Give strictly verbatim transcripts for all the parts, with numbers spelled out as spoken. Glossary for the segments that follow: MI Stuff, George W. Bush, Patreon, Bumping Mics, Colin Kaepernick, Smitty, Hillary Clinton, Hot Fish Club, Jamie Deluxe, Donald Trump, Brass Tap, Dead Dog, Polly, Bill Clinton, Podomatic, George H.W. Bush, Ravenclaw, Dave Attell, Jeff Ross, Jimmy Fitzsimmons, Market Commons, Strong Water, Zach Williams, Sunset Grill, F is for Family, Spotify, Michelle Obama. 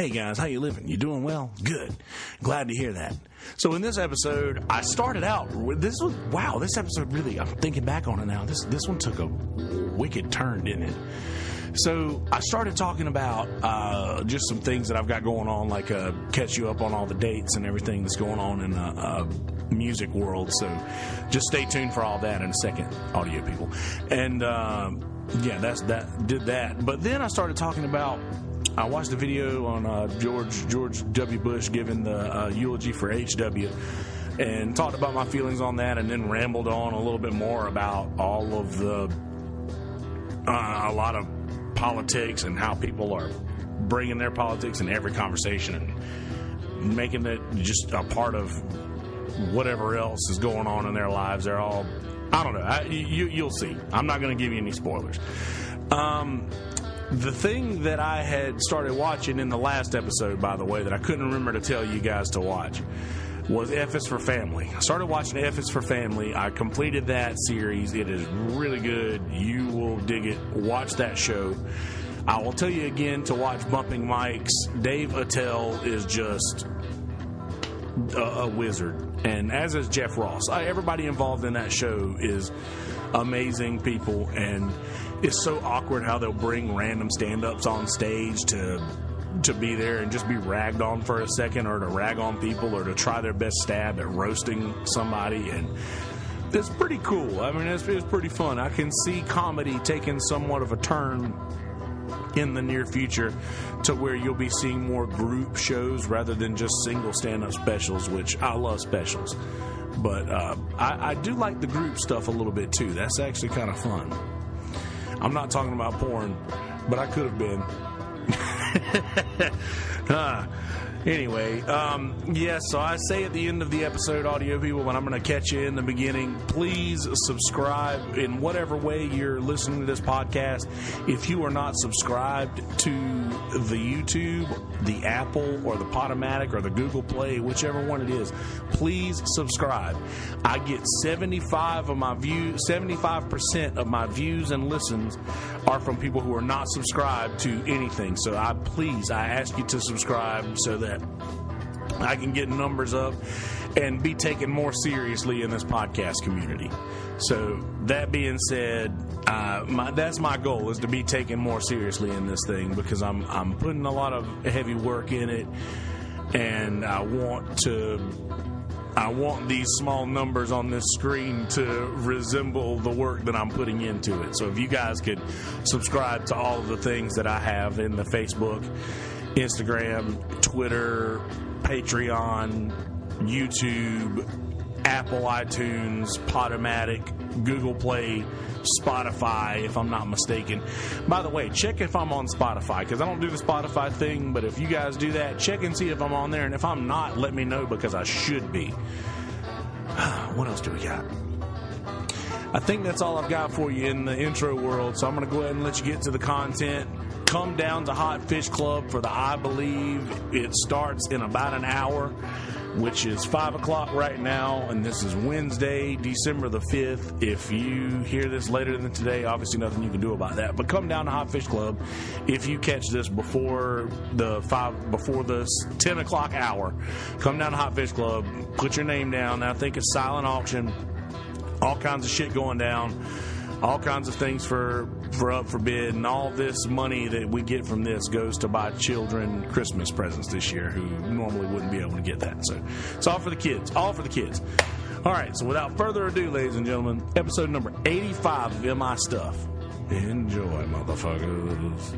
Hey, guys, how you living? You doing well? Good. Glad to hear that. So in this episode, I started out with this was wow, this episode really, I'm thinking back on it now. This this one took a wicked turn, didn't it? So I started talking about uh, just some things that I've got going on, like uh, catch you up on all the dates and everything that's going on in the uh, uh, music world. So just stay tuned for all that in a second, audio people. And uh, yeah, that's that did that. But then I started talking about I watched a video on uh, George George W. Bush giving the uh, eulogy for H W and talked about my feelings on that, and then rambled on a little bit more about all of the uh, a lot of politics and how people are bringing their politics in every conversation and making it just a part of whatever else is going on in their lives. They're all, I don't know. I, you, you'll see. I'm not going to give you any spoilers. Um, the thing that I had started watching in the last episode, by the way, that I couldn't remember to tell you guys to watch was F is for Family. I started watching F is for Family. I completed that series. It is really good. You will dig it. Watch that show. I will tell you again to watch Bumping Mics. Dave Attell is just a, a wizard, and as is Jeff Ross. I, everybody involved in that show is amazing people, and it's so awkward how they'll bring random stand-ups on stage to... to be there and just be ragged on for a second, or to rag on people, or to try their best stab at roasting somebody. And it's pretty cool. I mean, it's, it's pretty fun. I can see comedy taking somewhat of a turn in the near future to where you'll be seeing more group shows rather than just single stand-up specials, which I love specials. But uh, I, I do like the group stuff a little bit too. That's actually kind of fun. I'm not talking about porn, but I could have been. uh, anyway, um, yes, yeah, so I say at the end of the episode, audio people, but I'm going to catch you in the beginning. Please subscribe in whatever way you're listening to this podcast. If you are not subscribed to the YouTube, the Apple, or the Podomatic, or the Google Play, whichever one it is, please subscribe. I get seventy-five of my views, seventy-five percent of my views and listens are from people who are not subscribed to anything. So I please, I ask you to subscribe so that I can get numbers up and be taken more seriously in this podcast community. So that being said, uh, my, that's my goal, is to be taken more seriously in this thing, because I'm I'm putting a lot of heavy work in it, and I want to I want these small numbers on this screen to resemble the work that I'm putting into it. So if you guys could subscribe to all of the things that I have in the Facebook, Instagram, Twitter, Patreon, YouTube, Apple iTunes, Podomatic, Google Play, Spotify, if I'm not mistaken. By the way, check if I'm on Spotify, because I don't do the Spotify thing, but if you guys do that, check and see if I'm on there, and if I'm not, let me know, because I should be. What else do we got? I think that's all I've got for you in the intro world, so I'm going to go ahead and let you get to the content. Come down to Hot Fish Club for the I Believe. It starts in about an hour, which is five o'clock right now, and this is Wednesday, December the fifth. If you hear this later than today, obviously nothing you can do about that, but come down to Hot Fish Club if you catch this before the five before the ten o'clock hour. Come down to Hot Fish Club, put your name down. I think it's silent auction, all kinds of shit going down. All kinds of things for, for up for bid, and all this money that we get from this goes to buy children Christmas presents this year who normally wouldn't be able to get that. So it's all for the kids, all for the kids. All right, so without further ado, ladies and gentlemen, episode number eighty-five of M I Stuff. Enjoy, motherfuckers.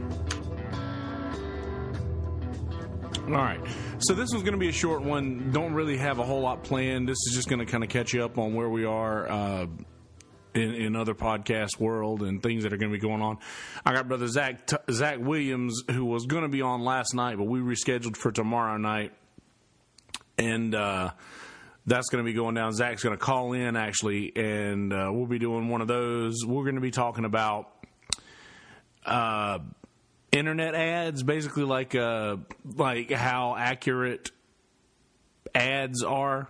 All right, so this was going to be a short one. Don't really have a whole lot planned. This is just going to kind of catch you up on where we are uh In, in other podcast world and things that are going to be going on. I got brother Zach Zach Williams, who was going to be on last night, but we rescheduled for tomorrow night, and uh, that's going to be going down. Zach's going to call in actually, and uh, we'll be doing one of those. We're going to be talking about uh, internet ads, basically like uh, like how accurate ads are.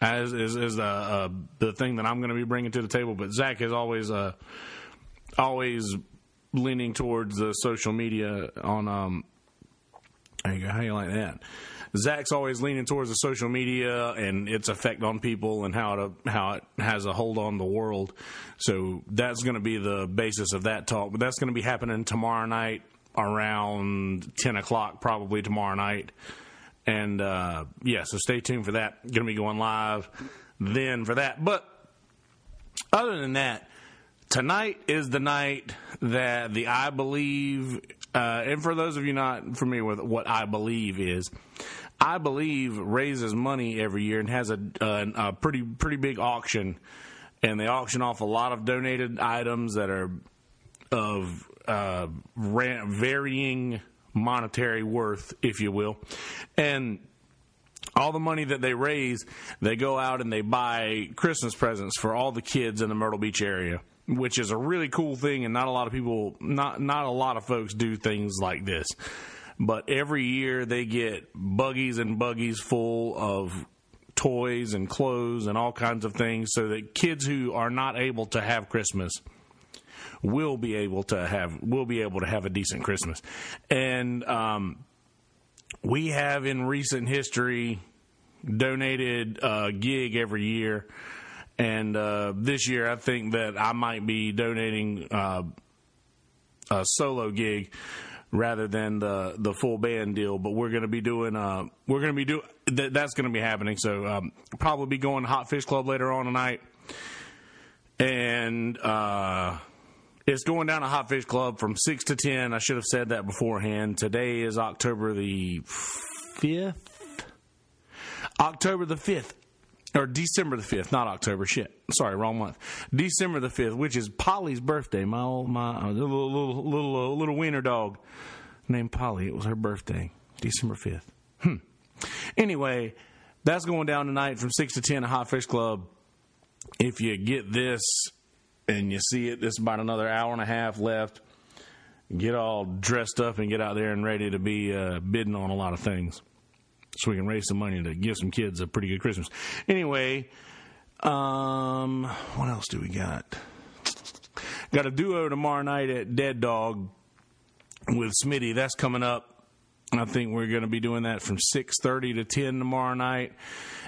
As is, is the uh, the thing that I'm going to be bringing to the table, but Zach is always uh, always leaning towards the social media on um, you go. How you like that? Zach's always leaning towards the social media and its effect on people and how to how it has a hold on the world. So that's going to be the basis of that talk. But that's going to be happening tomorrow night around ten o'clock, probably tomorrow night. And, uh, yeah, so stay tuned for that. Going to be going live then for that. But other than that, tonight is the night that the I Believe, uh, and for those of you not familiar with what I Believe is, I Believe raises money every year and has a, a, a pretty pretty big auction, and they auction off a lot of donated items that are of uh, varying monetary worth, if you will, and all the money that they raise, they go out and they buy Christmas presents for all the kids in the Myrtle Beach area, which is a really cool thing, and not a lot of people, not not a lot of folks do things like this. But every year they get buggies and buggies full of toys and clothes and all kinds of things so that kids who are not able to have Christmas will be able to have will be able to have a decent Christmas. And um, we have in recent history donated a gig every year. And uh, this year I think that I might be donating uh, a solo gig rather than the, the full band deal, but we're going to be doing, uh, we're going to be doing, th- that's going to be happening. So, um, probably be going to Hot Fish Club later on tonight. And, uh, it's going down to Hot Fish Club from six to ten. I should have said that beforehand. Today is October the fifth, October the fifth or December the fifth, not October. Shit. Sorry. Wrong month. December the fifth, which is Polly's birthday. My old, my little, little, little, little wiener dog named Polly. It was her birthday, December fifth. Hmm. Anyway, that's going down tonight from six to ten at Hot Fish Club. If you get this and you see it, it's about another hour and a half left. Get all dressed up and get out there and ready to be uh, bidding on a lot of things so we can raise some money to give some kids a pretty good Christmas. Anyway, um, what else do we got? Got a duo tomorrow night at Dead Dog with Smitty. That's coming up. I think we're going to be doing that from six thirty to ten tomorrow night.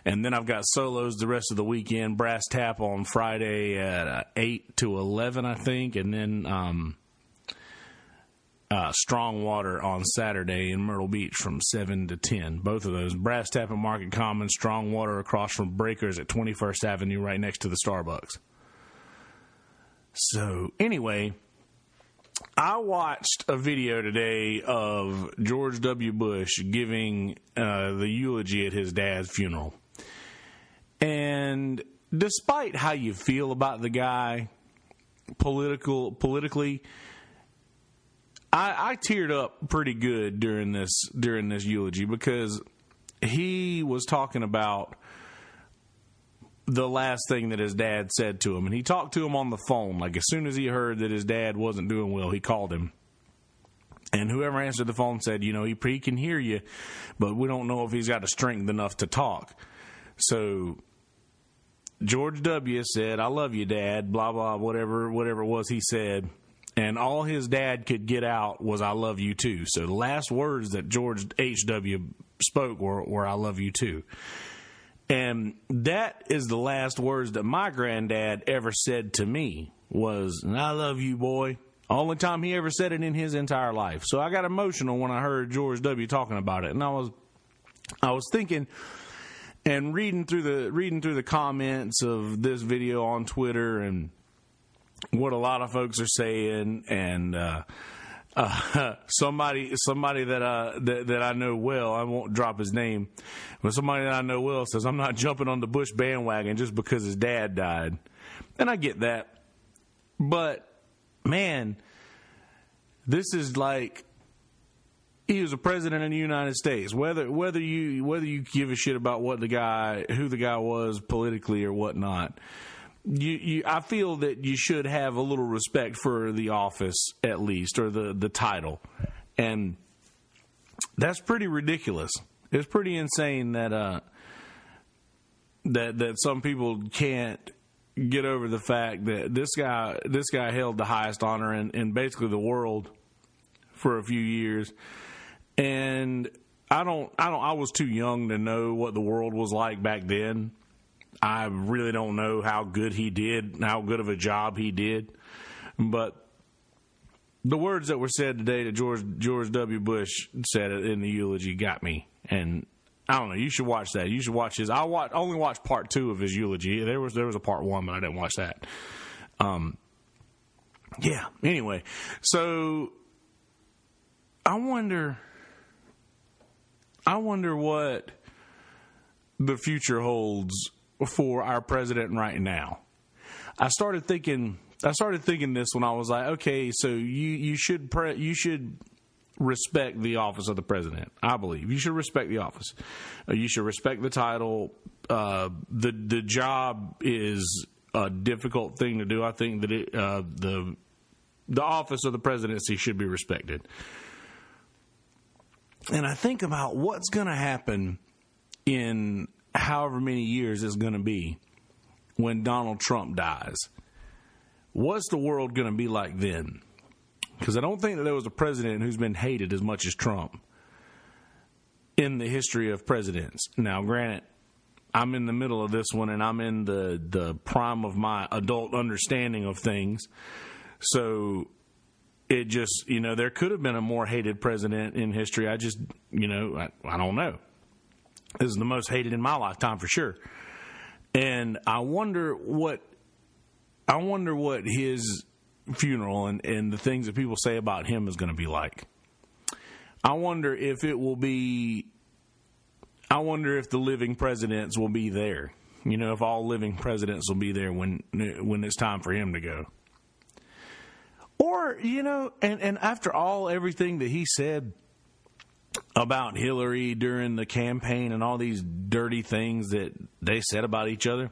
And then I've got solos the rest of the weekend. Brass Tap on Friday at eight to eleven, I think. And then um, uh, Strong Water on Saturday in Myrtle Beach from seven to ten. Both of those. Brass Tap at Market Commons. Strong Water across from Breakers at twenty-first Avenue right next to the Starbucks. So, anyway, I watched a video today of George W. Bush giving uh, the eulogy at his dad's funeral. And despite how you feel about the guy political, politically, I, I teared up pretty good during this during this eulogy because he was talking about the last thing that his dad said to him. And he talked to him on the phone. Like, as soon as he heard that his dad wasn't doing well, he called him. And whoever answered the phone said, you know, he, he can hear you, but we don't know if he's got the strength enough to talk. So George W. said, I love you, Dad, blah, blah, whatever, whatever it was he said. And all his dad could get out was, I love you, too. So the last words that George H W spoke were, were I love you, too. And that is the last words that my granddad ever said to me was, I love you, boy. Only time he ever said it in his entire life. So I got emotional when I heard George W. talking about it. And I was I was thinking and reading through the reading through the comments of this video on Twitter and what a lot of folks are saying. And uh, uh, somebody somebody that I, that, that I know well, I won't drop his name, but somebody that I know well says, I'm not jumping on the Bush bandwagon just because his dad died. And I get that. But man, this is like, he was a president of the United States. Whether whether you whether you give a shit about what the guy, who the guy was politically or whatnot, you, you I feel that you should have a little respect for the office at least, or the, the title, and that's pretty ridiculous. It's pretty insane that uh that that some people can't get over the fact that this guy this guy held the highest honor in, in basically the world for a few years, and I don't, I don't, I was too young to know what the world was like back then. I really don't know how good he did, how good of a job he did. But the words that were said today that George George W. Bush said in the eulogy got me. And I don't know. You should watch that. You should watch his. I watch, only watched part two of his eulogy. There was there was a part one, but I didn't watch that. Um. Yeah. Anyway, so I wonder. I wonder what the future holds for our president right now. I started thinking. I started thinking this when I was like, okay, so you you should pre- you should respect the office of the president. I believe you should respect the office. You should respect the title. Uh, the the job is a difficult thing to do. I think that it, uh, the the office of the presidency should be respected. And I think about what's going to happen in however many years it's going to be when Donald Trump dies. What's the world going to be like then? Because I don't think that there was a president who's been hated as much as Trump in the history of presidents. Now, granted, I'm in the middle of this one, and I'm in the, the prime of my adult understanding of things. So it just, you know, there could have been a more hated president in history. I just, you know, I, I don't know. This is the most hated in my lifetime for sure. And I wonder what... I wonder what his funeral and, and the things that people say about him is going to be like. I wonder if it will be, I wonder if the living presidents will be there. You know, if all living presidents will be there when when it's time for him to go. Or, you know, and, and after all, everything that he said about Hillary during the campaign and all these dirty things that they said about each other,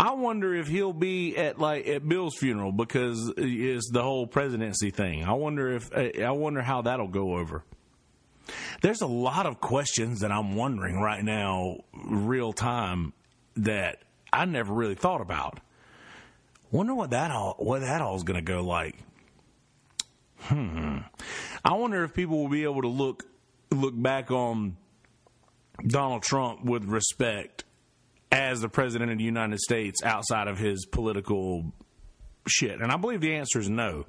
I wonder if he'll be at like at Bill's funeral because it's the whole presidency thing. I wonder if I wonder how that'll go over. There's a lot of questions that I'm wondering right now, real time, that I never really thought about. Wonder what that all what that all's going to go like. Hmm. I wonder if people will be able to look look back on Donald Trump with respect as the president of the United States outside of his political shit. And I believe the answer is no.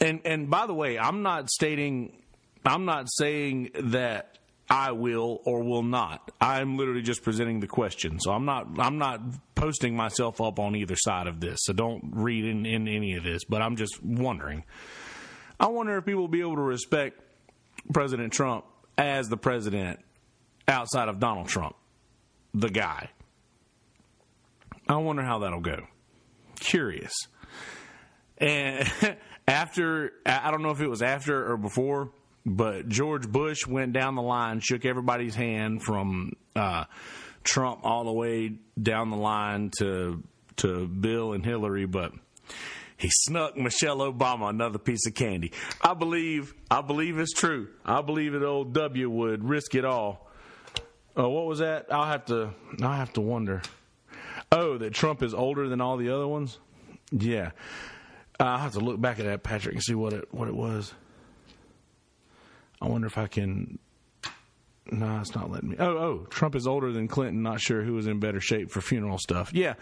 And and by the way, I'm not stating, I'm not saying that I will or will not. I'm literally just presenting the question. So I'm not, I'm not posting myself up on either side of this. So don't read in, in any of this, but I'm just wondering. I wonder if people will be able to respect President Trump as the president outside of Donald Trump, the guy. I wonder how that'll go. Curious. And after, I don't know if it was after or before, but George Bush went down the line, shook everybody's hand from uh, Trump all the way down the line to to Bill and Hillary, but he snuck Michelle Obama another piece of candy. I believe, I believe it's true. I believe that old W would risk it all. Oh, what was that? I'll have to I'll have to wonder. Oh, that Trump is older than all the other ones? Yeah. Uh, I'll have to look back at that, Patrick, and see what it what it was. I wonder if I can... No, it's not letting me. Oh, oh, Trump is older than Clinton. Not sure who was in better shape for funeral stuff. Yeah.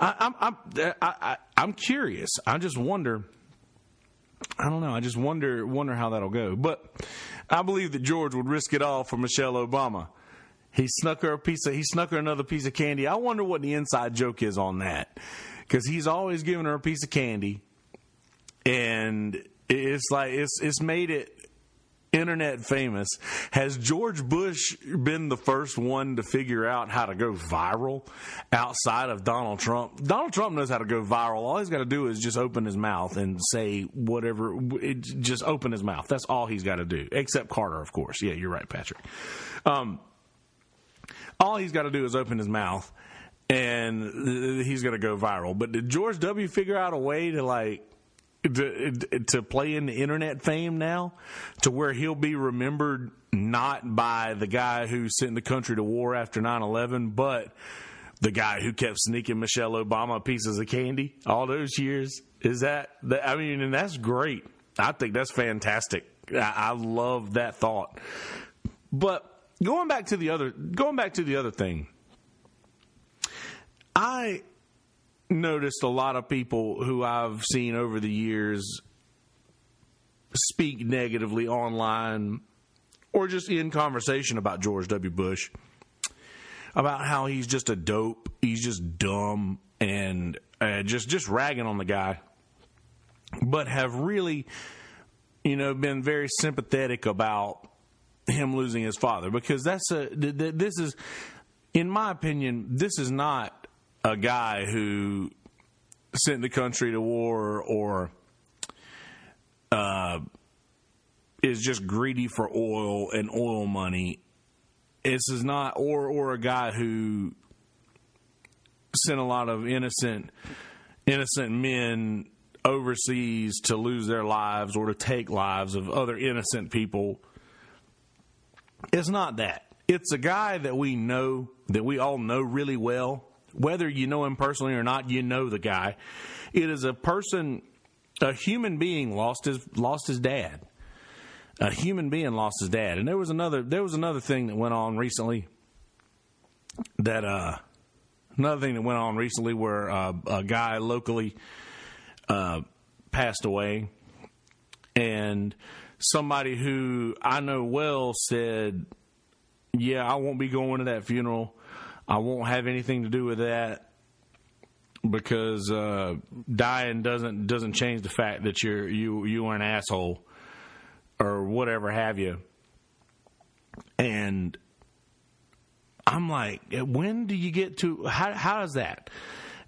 I, I'm, I'm, I, I, I'm curious. I just wonder... I don't know. I just wonder wonder how that'll go. But I believe that George would risk it all for Michelle Obama. He snuck her a piece of, he snuck her another piece of candy. I wonder what the inside joke is on that, because he's always giving her a piece of candy, and it's like it's it's made it internet famous. Has George Bush been the first one to figure out how to go viral outside of Donald Trump? Donald Trump knows how to go viral. All he's got to do is just open his mouth and say whatever. It, just open his mouth. That's all he's got to do. Except Carter, of course. Yeah, you're right, Patrick. Um. All he's got to do is open his mouth, and he's going to go viral. But did George W. figure out a way to, like, to, to play in the internet fame now to where he'll be remembered not by the guy who sent the country to war after nine eleven, but the guy who kept sneaking Michelle Obama pieces of candy all those years? Is that, I mean, and that's great. I think that's fantastic. I love that thought. But going back to the other, going back to the other thing, I noticed a lot of people who I've seen over the years speak negatively online or just in conversation about George W. Bush, about how he's just a dope, he's just dumb, and uh, just just ragging on the guy, but have really, you know, been very sympathetic about him losing his father, because that's a this is, in my opinion, this is not a guy who sent the country to war or uh, is just greedy for oil and oil money. This is not, or or a guy who sent a lot of innocent innocent men overseas to lose their lives or to take lives of other innocent people. It's not that. It's a guy that we know, that we all know really well. Whether you know him personally or not, you know the guy. It is a person, a human being lost his lost his dad. A human being lost his dad. And there was another there was another thing that went on recently that uh another thing that went on recently where uh, a guy locally uh passed away, and somebody who I know well said, yeah, I won't be going to that funeral. I won't have anything to do with that, because uh, dying doesn't doesn't change the fact that you're you you are an asshole or whatever have you. And I'm like, when do you get to how how is that?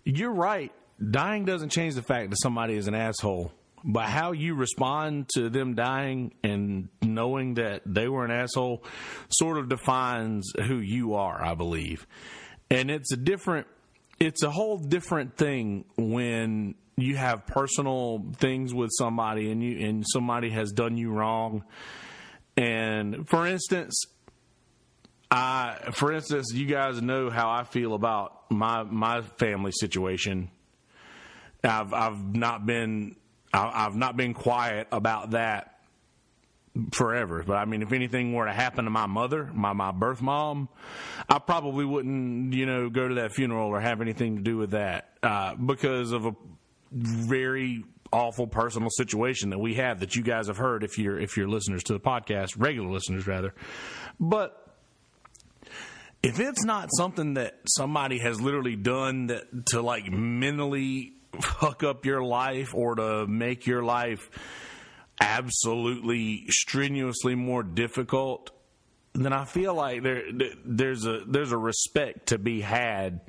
You're right. Dying doesn't change the fact that somebody is an asshole. But how you respond to them dying and knowing that they were an asshole sort of defines who you are, I believe. And it's a different, it's a whole different thing when you have personal things with somebody and you, and somebody has done you wrong. And for instance, I, for instance, you guys know how I feel about my, my family situation. I've, I've not been, I've not been quiet about that forever. But, I mean, if anything were to happen to my mother, my, my birth mom, I probably wouldn't, you know, go to that funeral or have anything to do with that uh, because of a very awful personal situation that we have that you guys have heard if you're, if you're listeners to the podcast, regular listeners rather. But if it's not something that somebody has literally done that to, like, mentally fuck up your life or to make your life absolutely strenuously more difficult, then I feel like there there's a there's a respect to be had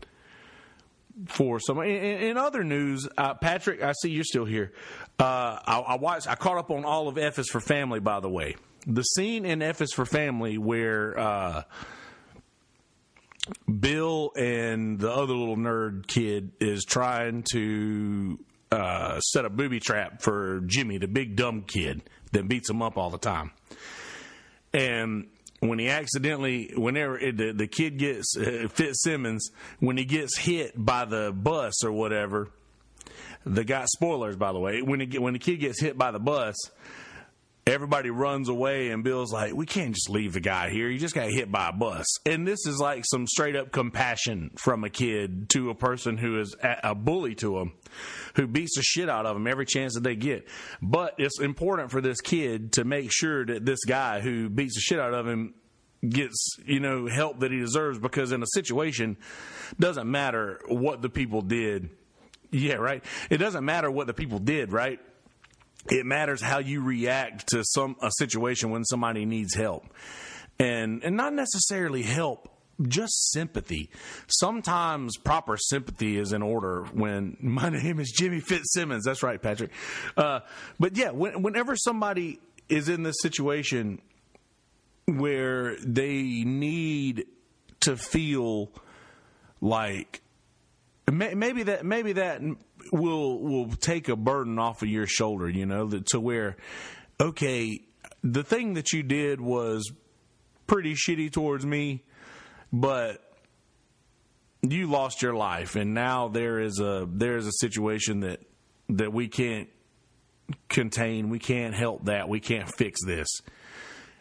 for somebody. In, in other news, uh, Patrick, I see you're still here. Uh, I, I watched. I caught up on all of F is for Family. By the way, the scene in F is for Family where uh, Bill and the other little nerd kid is trying to uh, set a booby trap for Jimmy, the big dumb kid that beats him up all the time. And when he accidentally, whenever it, the, the kid gets, uh, Fitzsimmons, when he gets hit by the bus or whatever, the guy, spoilers by the way, when, he, when the kid gets hit by the bus, everybody runs away, and Bill's like, we can't just leave the guy here. He just got hit by a bus. And this is like some straight-up compassion from a kid to a person who is a bully to him, who beats the shit out of him every chance that they get. But it's important for this kid to make sure that this guy who beats the shit out of him gets, you know, help that he deserves, because in a situation, doesn't matter what the people did. Yeah, right? It doesn't matter what the people did, right? It matters how you react to some a situation when somebody needs help, and and not necessarily help, just sympathy. Sometimes proper sympathy is in order. When my name is Jimmy Fitzsimmons, that's right, Patrick. Uh, but yeah, when, whenever somebody is in this situation where they need to feel like may, maybe that maybe that. will will take a burden off of your shoulder, you know, that, to where, okay, the thing that you did was pretty shitty towards me, but you lost your life, and now there is a there is a situation that that we can't contain, we can't help that, we can't fix this.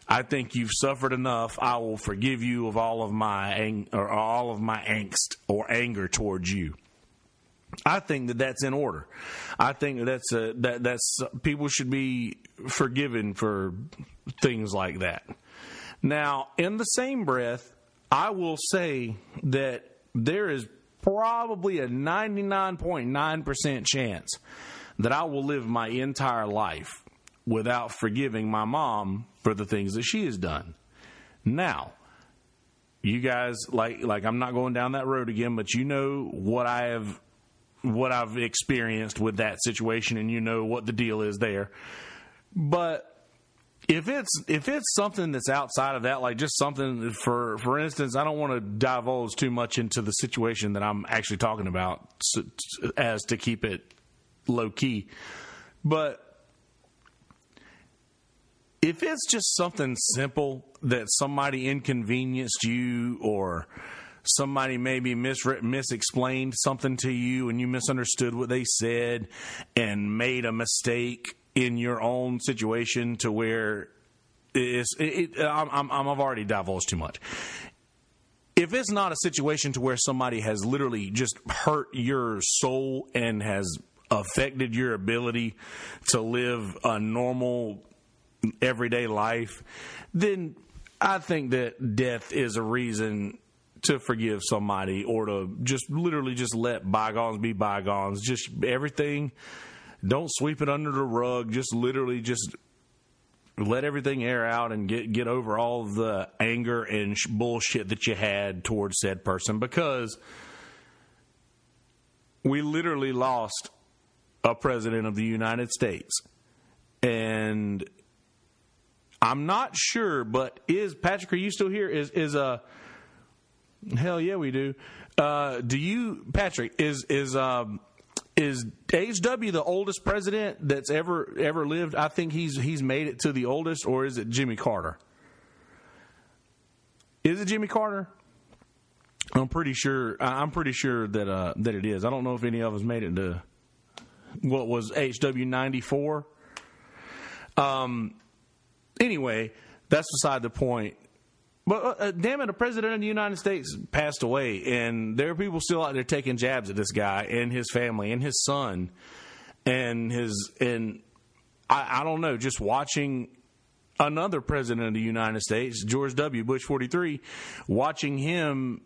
I think you've suffered enough. I will forgive you of all of my ang- or all of my angst or anger towards you. I think that that's in order. I think that that's a, that that's people should be forgiven for things like that. Now, in the same breath, I will say that there is probably a ninety-nine point nine percent chance that I will live my entire life without forgiving my mom for the things that she has done. Now, you guys, like, like I'm not going down that road again, but you know what I have, what I've experienced with that situation, and you know what the deal is there. But if it's if it's something that's outside of that, like just something for for instance, I don't want to divulge too much into the situation that I'm actually talking about, so, as to keep it low key. But if it's just something simple that somebody inconvenienced you, or somebody maybe misre- misexplained something to you and you misunderstood what they said and made a mistake in your own situation to where it's, it, it, I'm, I'm, I've already divulged too much. If it's not a situation to where somebody has literally just hurt your soul and has affected your ability to live a normal everyday life, then I think that death is a reason to forgive somebody, or to just literally just let bygones be bygones. Just everything. Don't sweep it under the rug. Just literally just let everything air out and get, get over all the anger and sh- bullshit that you had towards said person, because we literally lost a president of the United States. And I'm not sure, but is, Patrick, are you still here? Is, is a, hell yeah, we do. Uh, do you, Patrick, is, is, um, Is H W the oldest president that's ever ever lived? I think he's he's made it to the oldest, or is it Jimmy Carter? Is it Jimmy Carter? I'm pretty sure. I'm pretty sure that uh, that it is. I don't know if any of us made it to what was H W ninety-four. Um. Anyway, that's beside the point. But uh, damn it, a president of the United States passed away, and there are people still out there taking jabs at this guy and his family and his son and his, and I, I don't know, just watching another president of the United States, George W. Bush forty-three, watching him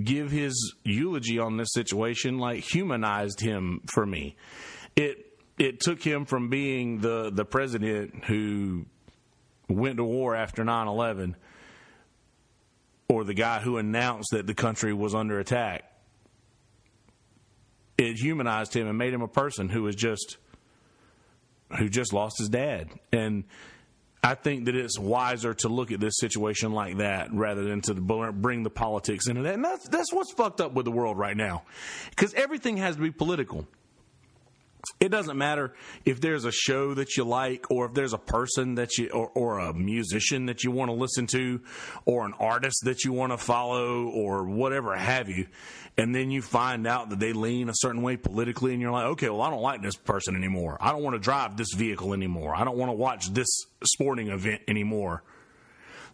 give his eulogy on this situation, like, humanized him for me. It it took him from being the, the president who went to war after nine eleven, or the guy who announced that the country was under attack. It humanized him and made him a person who was just, who just lost his dad. And I think that it's wiser to look at this situation like that rather than to bring the politics into that. And that's, that's what's fucked up with the world right now, because everything has to be political. It doesn't matter if there's a show that you like, or if there's a person that you, or, or a musician that you want to listen to, or an artist that you want to follow, or whatever have you. And then you find out that they lean a certain way politically, and you're like, okay, well, I don't like this person anymore. I don't want to drive this vehicle anymore. I don't want to watch this sporting event anymore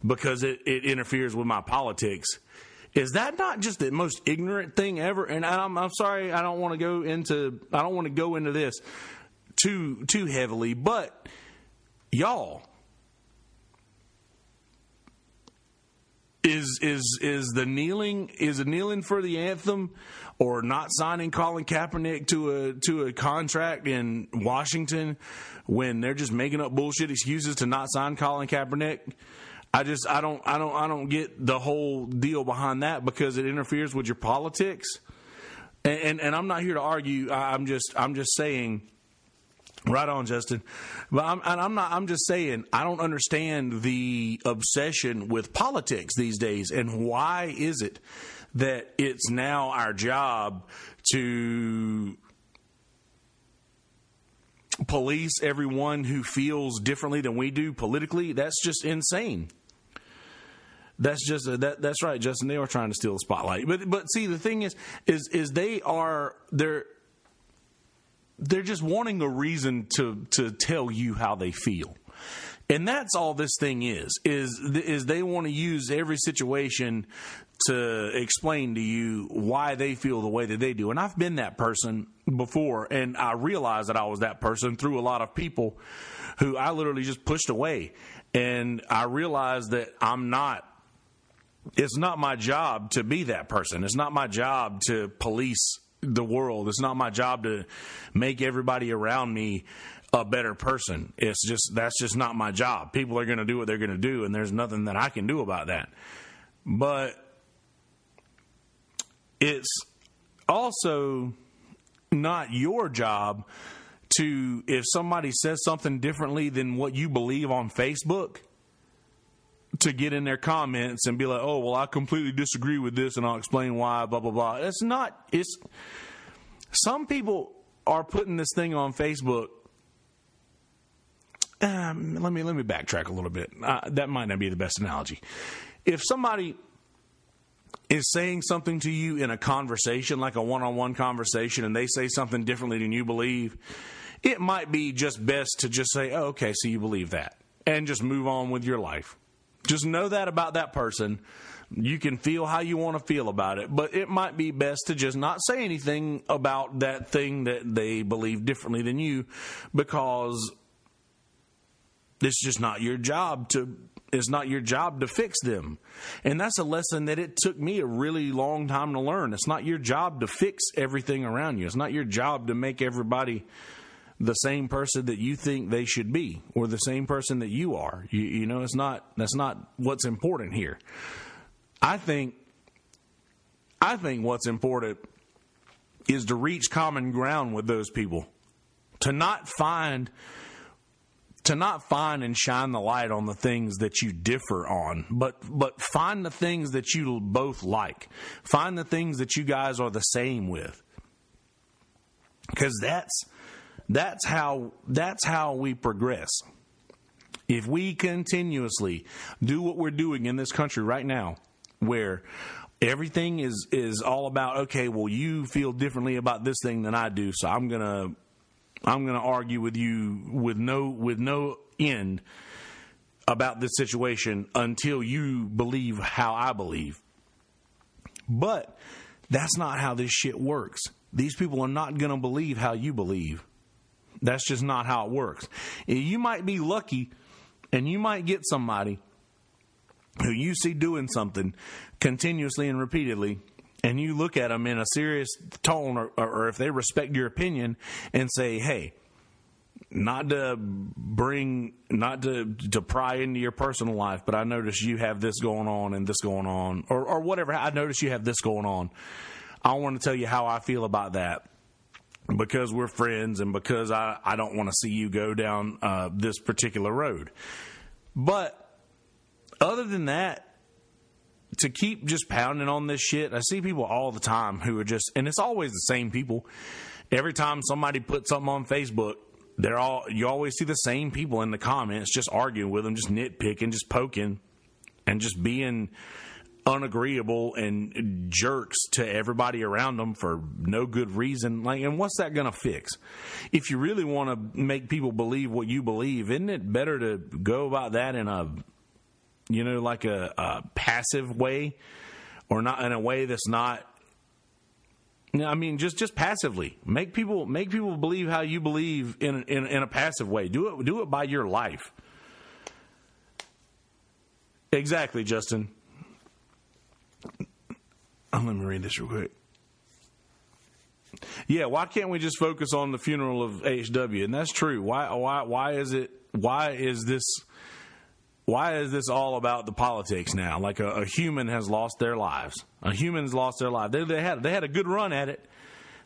because it, it interferes with my politics. Is that not just the most ignorant thing ever? And I'm, I'm sorry, I don't want to go into I don't want to go into this too too heavily, but y'all, is is is the kneeling is the kneeling for the anthem, or not signing Colin Kaepernick to a to a contract in Washington when they're just making up bullshit excuses to not sign Colin Kaepernick? I just I don't I don't I don't get the whole deal behind that, because it interferes with your politics, and, and and I'm not here to argue. I'm just I'm just saying, right on, Justin. But I'm I'm not I'm just saying I don't understand the obsession with politics these days, and why is it that it's now our job to police everyone who feels differently than we do politically? That's just insane. That's just a, that. That's right, Justin. They are trying to steal the spotlight. But but see, the thing is, is is they are they're they're just wanting a reason to to tell you how they feel. And that's all this thing is, is, is they want to use every situation to explain to you why they feel the way that they do. And I've been that person before, and I realized that I was that person through a lot of people who I literally just pushed away. And I realized that I'm not, it's not my job to be that person. It's not my job to police the world. It's not my job to make everybody around me a better person. It's just, that's just not my job. People are going to do what they're going to do, and there's nothing that I can do about that. But it's also not your job to, if somebody says something differently than what you believe on Facebook, to get in their comments and be like, oh, well, I completely disagree with this and I'll explain why, blah, blah, blah. It's not, it's, some people are putting this thing on Facebook. Um, let me, let me backtrack a little bit. Uh, that might not be the best analogy. If somebody is saying something to you in a conversation, like a one-on-one conversation, and they say something differently than you believe, it might be just best to just say, oh, okay, so you believe that, and just move on with your life. Just know that about that person. You can feel how you want to feel about it, but it might be best to just not say anything about that thing that they believe differently than you, because it's just not your job to, it's not your job to fix them. And that's a lesson that it took me a really long time to learn. It's not your job to fix everything around you. It's not your job to make everybody the same person that you think they should be, or the same person that you are. You, you know, it's not, that's not what's important here. I think, I think what's important is to reach common ground with those people, to not find, to not find and shine the light on the things that you differ on, but, but find the things that you both like, find the things that you guys are the same with. Because that's, That's how that's how we progress. If we continuously do what we're doing in this country right now, where everything is, is all about, okay, well, you feel differently about this thing than I do, so I'm gonna I'm gonna argue with you with no with no end about this situation until you believe how I believe. But that's not how this shit works. These people are not gonna believe how you believe. That's just not how it works. You might be lucky, and you might get somebody who you see doing something continuously and repeatedly, and you look at them in a serious tone, or, or if they respect your opinion, and say, hey, not to bring, not to, to pry into your personal life, but I notice you have this going on and this going on, or, or whatever. I notice you have this going on. I want to tell you how I feel about that, because we're friends and because I, I don't want to see you go down uh, this particular road. But other than that, to keep just pounding on this shit, I see people all the time who are just, and it's always the same people. Every time somebody puts something on Facebook, they're all, you always see the same people in the comments just arguing with them, just nitpicking, just poking, and just being unagreeable and jerks to everybody around them for no good reason. Like, and what's that going to fix? If you really want to make people believe what you believe, isn't it better to go about that in a, you know, like a, a passive way, or not in a way that's not, I mean, just, just passively make people, make people believe how you believe in, in, in a passive way. Do it, do it by your life. Exactly, Justin. Let me read this real quick. Yeah, why can't we just focus on the funeral of H W? And that's true. Why? Why? Why is it? Why is this? Why is this all about the politics now? Like a, a human has lost their lives. A human's lost their life. They, they had they had a good run at it.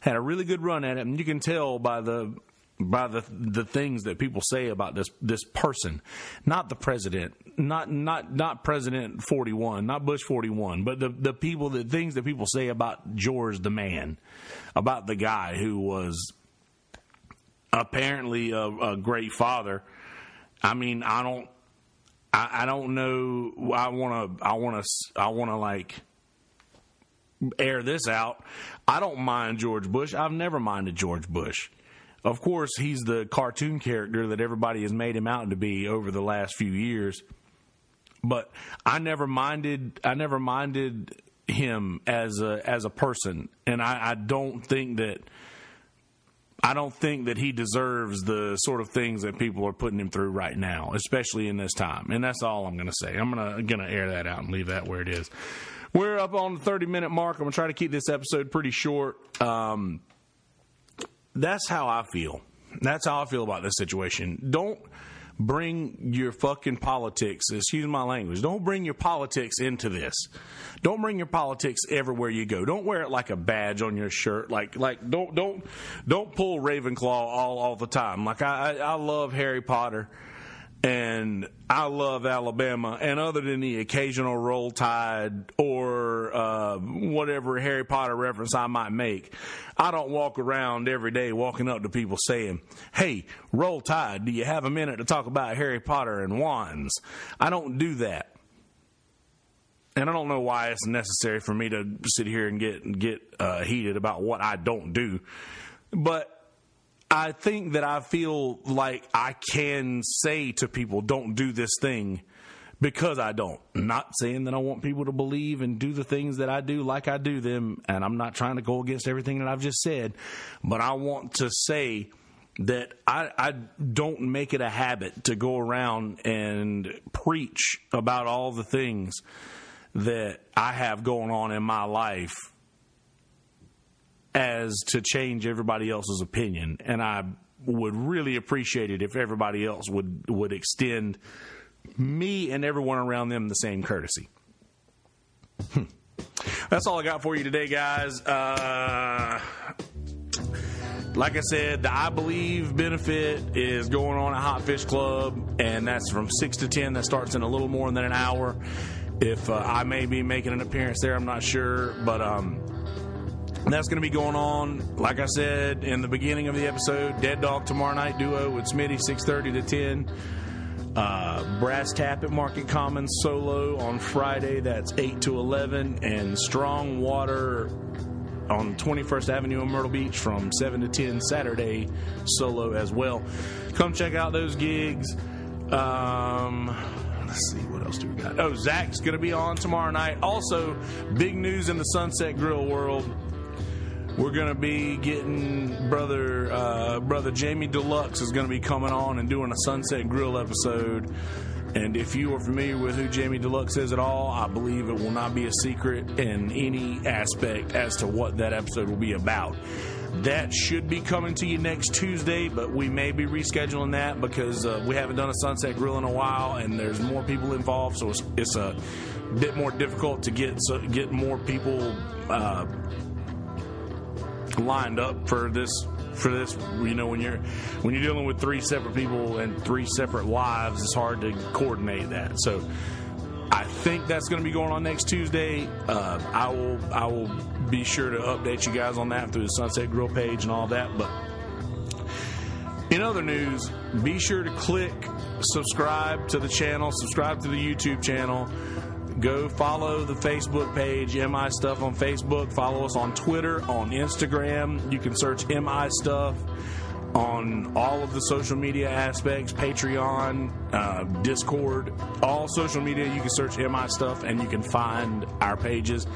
Had a really good run at it, and you can tell by the by the the things that people say about this this person, not the president, not not not President forty-one, not Bush forty-one, but the the people, the things that people say about George the man, about the guy who was apparently a, a great father. I mean, I don't, I, I don't know. I want to, I want to, I want to like air this out. I don't mind George Bush. I've never minded George Bush. of course, he's the cartoon character that everybody has made him out to be over the last few years. But I never minded. I never minded him as a as a person, and I, I don't think that. I don't think that he deserves the sort of things that people are putting him through right now, especially in this time. And that's all I'm going to say. I'm going to air that out and leave that where it is. We're up on the thirty-minute mark. I'm going to try to keep this episode pretty short. Um, that's how I feel. That's how I feel about this situation. Don't bring your fucking politics, excuse my language, don't bring your politics into this. Don't bring your politics everywhere you go. Don't wear it like a badge on your shirt. Like, like don't don't don't pull Ravenclaw all, all the time. Like, I, I love Harry Potter, and I love Alabama, and other than the occasional Roll Tide or uh, whatever Harry Potter reference I might make, I don't walk around every day walking up to people saying, hey, Roll Tide, do you have a minute to talk about Harry Potter and wands? I don't do that. And I don't know why it's necessary for me to sit here and get, get uh, heated about what I don't do. But I think that I feel like I can say to people, don't do this thing, because I don't. I'm not saying that I want people to believe and do the things that I do like I do them, and I'm not trying to go against everything that I've just said, but I want to say that I, I don't make it a habit to go around and preach about all the things that I have going on in my life as to change everybody else's opinion. And I would really appreciate it if everybody else would, would extend me and everyone around them the same courtesy. Hmm. That's all I got for you today, guys. Uh, like I said, the I Believe benefit is going on at Hot Fish Club, and that's from six to ten. That starts in a little more than an hour. If uh, I may be making an appearance there, I'm not sure, but um, that's going to be going on, like I said in the beginning of the episode. Dead Dog tomorrow night duo with Smitty, six thirty to ten. Uh, Brass Tap at Market Commons solo on Friday, that's eight to eleven. And Strong Water on twenty-first Avenue in Myrtle Beach from seven to ten Saturday solo as well. Come check out those gigs. Um... Let's see, what else do we got? Oh, Zach's going to be on tomorrow night. Also, big news in the Sunset Grill world. We're going to be getting brother uh, brother Jamie Deluxe is going to be coming on and doing a Sunset Grill episode. And if you are familiar with who Jamie Deluxe is at all, I believe it will not be a secret in any aspect as to what that episode will be about. That should be coming to you next Tuesday, but we may be rescheduling that because uh, we haven't done a Sunset Grill in a while, and there's more people involved, so it's, it's a bit more difficult to get so get more people uh, lined up for this. For this, you know, when you're when you're dealing with three separate people and three separate lives, it's hard to coordinate that. So I think that's going to be going on next Tuesday. Uh, I will I will be sure to update you guys on that through the Sunset Grill page and all that. But in other news, be sure to click subscribe to the channel, subscribe to the YouTube channel. Go follow the Facebook page, M I Stuff on Facebook. Follow us on Twitter, on Instagram. You can search M I Stuff on all of the social media aspects, Patreon, uh, Discord, all social media. You can search M I Stuff and you can find our pages.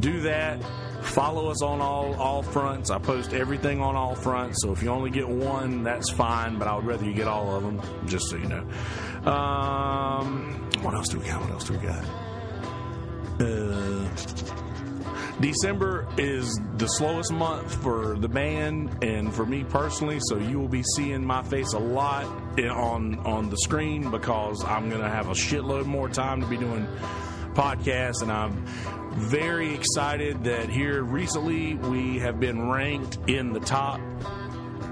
Do that. Follow us on all, all fronts. I post everything on all fronts, so if you only get one, that's fine, but I would rather you get all of them, just so you know. Um, what else do we got? What else do we got? Uh, December is the slowest month for the band and for me personally, so you will be seeing my face a lot on on the screen because I'm going to have a shitload more time to be doing podcasts, and I'm very excited that here recently we have been ranked in the top,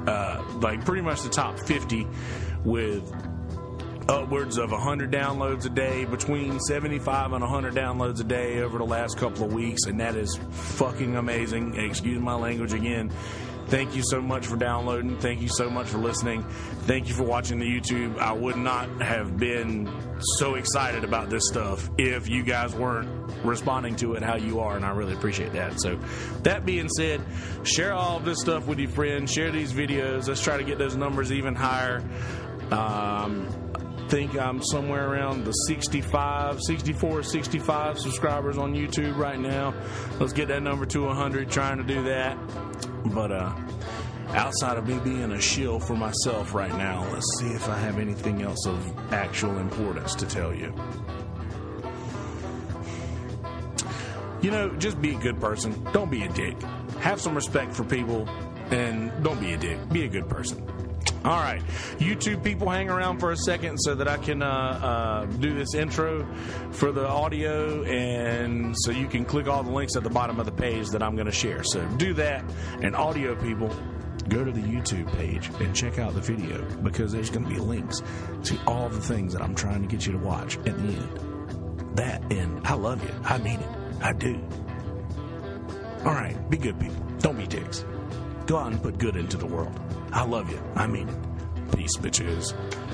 uh, like pretty much the top fifty with upwards of one hundred downloads a day, between seventy-five and one hundred downloads a day over the last couple of weeks, and that is fucking amazing. Excuse my language again. Thank you so much for downloading. Thank you so much for listening. Thank you for watching the YouTube. I would not have been so excited about this stuff if you guys weren't responding to it how you are, and I really appreciate that. So that being said, share all of this stuff with your friends. Share these videos. Let's try to get those numbers even higher. Um, I think I'm somewhere around the sixty-five, sixty-four, sixty-five subscribers on YouTube right now. Let's get that number to one hundred, trying to do that. But uh, outside of me being a shill for myself right now, let's see if I have anything else of actual importance to tell you. You know, just be a good person. Don't be a dick. Have some respect for people, and don't be a dick. Be a good person. All right, YouTube people, hang around for a second so that I can uh, uh, do this intro for the audio, and so you can click all the links at the bottom of the page that I'm going to share. So do that, and audio people, go to the YouTube page and check out the video, because there's going to be links to all the things that I'm trying to get you to watch at the end. That, and I love you. I mean it. I do. All right, be good people. Don't be dicks. Go out and put good into the world. I love you. I mean it. Peace, bitches.